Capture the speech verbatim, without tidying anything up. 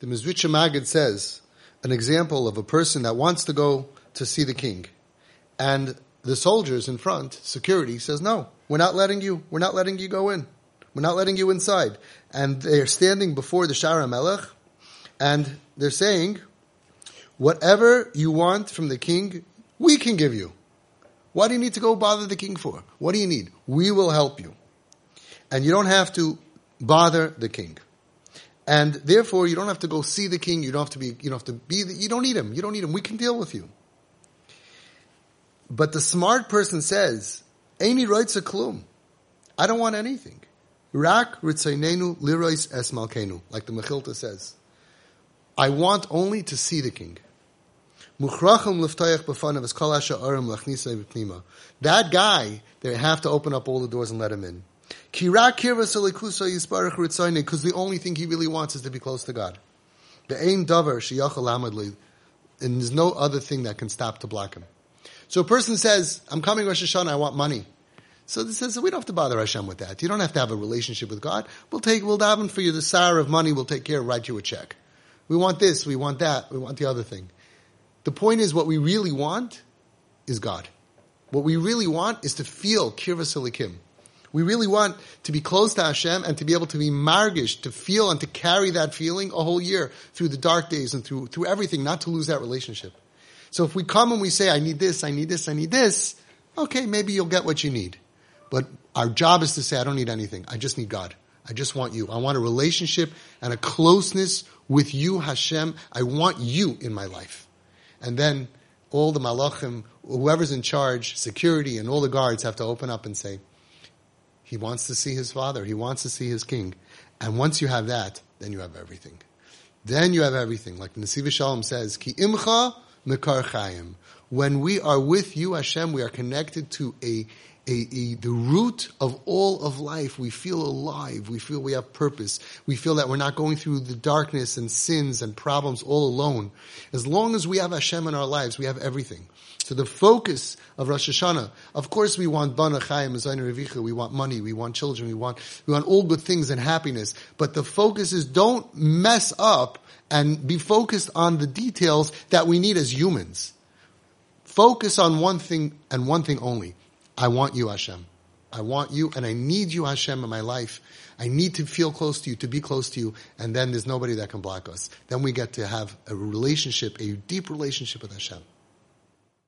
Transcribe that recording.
The Mezritcher Maggid says an example of a person that wants to go to see the king, and the soldiers in front, security, says, no, we're not letting you, we're not letting you go in. We're not letting you inside. And they're standing before the Sha'ar HaMelech, and they're saying, whatever you want from the king, we can give you. What do you need to go bother the king for? What do you need? We will help you. And you don't have to bother the king. And therefore, you don't have to go see the king. You don't have to be, you don't have to be, the, you don't need him. You don't need him. We can deal with you. But the smart person says, Eini roitze klum. I don't want anything. Rak ritzeinenu lirois es malkeinu. Like the Mechilta says. I want only to see the king. That guy, they have to open up all the doors and let him in. Because the only thing he really wants is to be close to God. And there's no other thing that can stop to block him. So a person says, I'm coming Rosh Hashanah, I want money. So this says, we don't have to bother Hashem with that. You don't have to have a relationship with God. We'll take, we'll daven for you the sire of money, we'll take care, write you a check. We want this, we want that, we want the other thing. The point is, what we really want is God. What we really want is to feel Kirva Salikim. We really want to be close to Hashem and to be able to be margish, to feel and to carry that feeling a whole year through the dark days and through through everything, not to lose that relationship. So if we come and we say, I need this, I need this, I need this, okay, maybe you'll get what you need. But our job is to say, I don't need anything. I just need God. I just want you. I want a relationship and a closeness with you, Hashem. I want you in my life. And then all the malachim, whoever's in charge, security and all the guards have to open up and say, he wants to see his father, he wants to see his king. And once you have that, then you have everything. Then you have everything. Like Nesivas Shalom says, Ki imcha mekar chayim. When we are with you, Hashem, we are connected to a, a, a the root of all of life. We feel alive. We feel we have purpose. We feel that we're not going through the darkness and sins and problems all alone. As long as we have Hashem in our lives, we have everything. So the focus of Rosh Hashanah, of course we want bnei chayei u'mezonei revichei, we want money, we want children, we want we want all good things and happiness. But the focus is, don't mess up and be focused on the details that we need as humans. Focus on one thing and one thing only. I want you, Hashem. I want you and I need you, Hashem, in my life. I need to feel close to you, to be close to you, and then there's nobody that can block us. Then we get to have a relationship, a deep relationship with Hashem.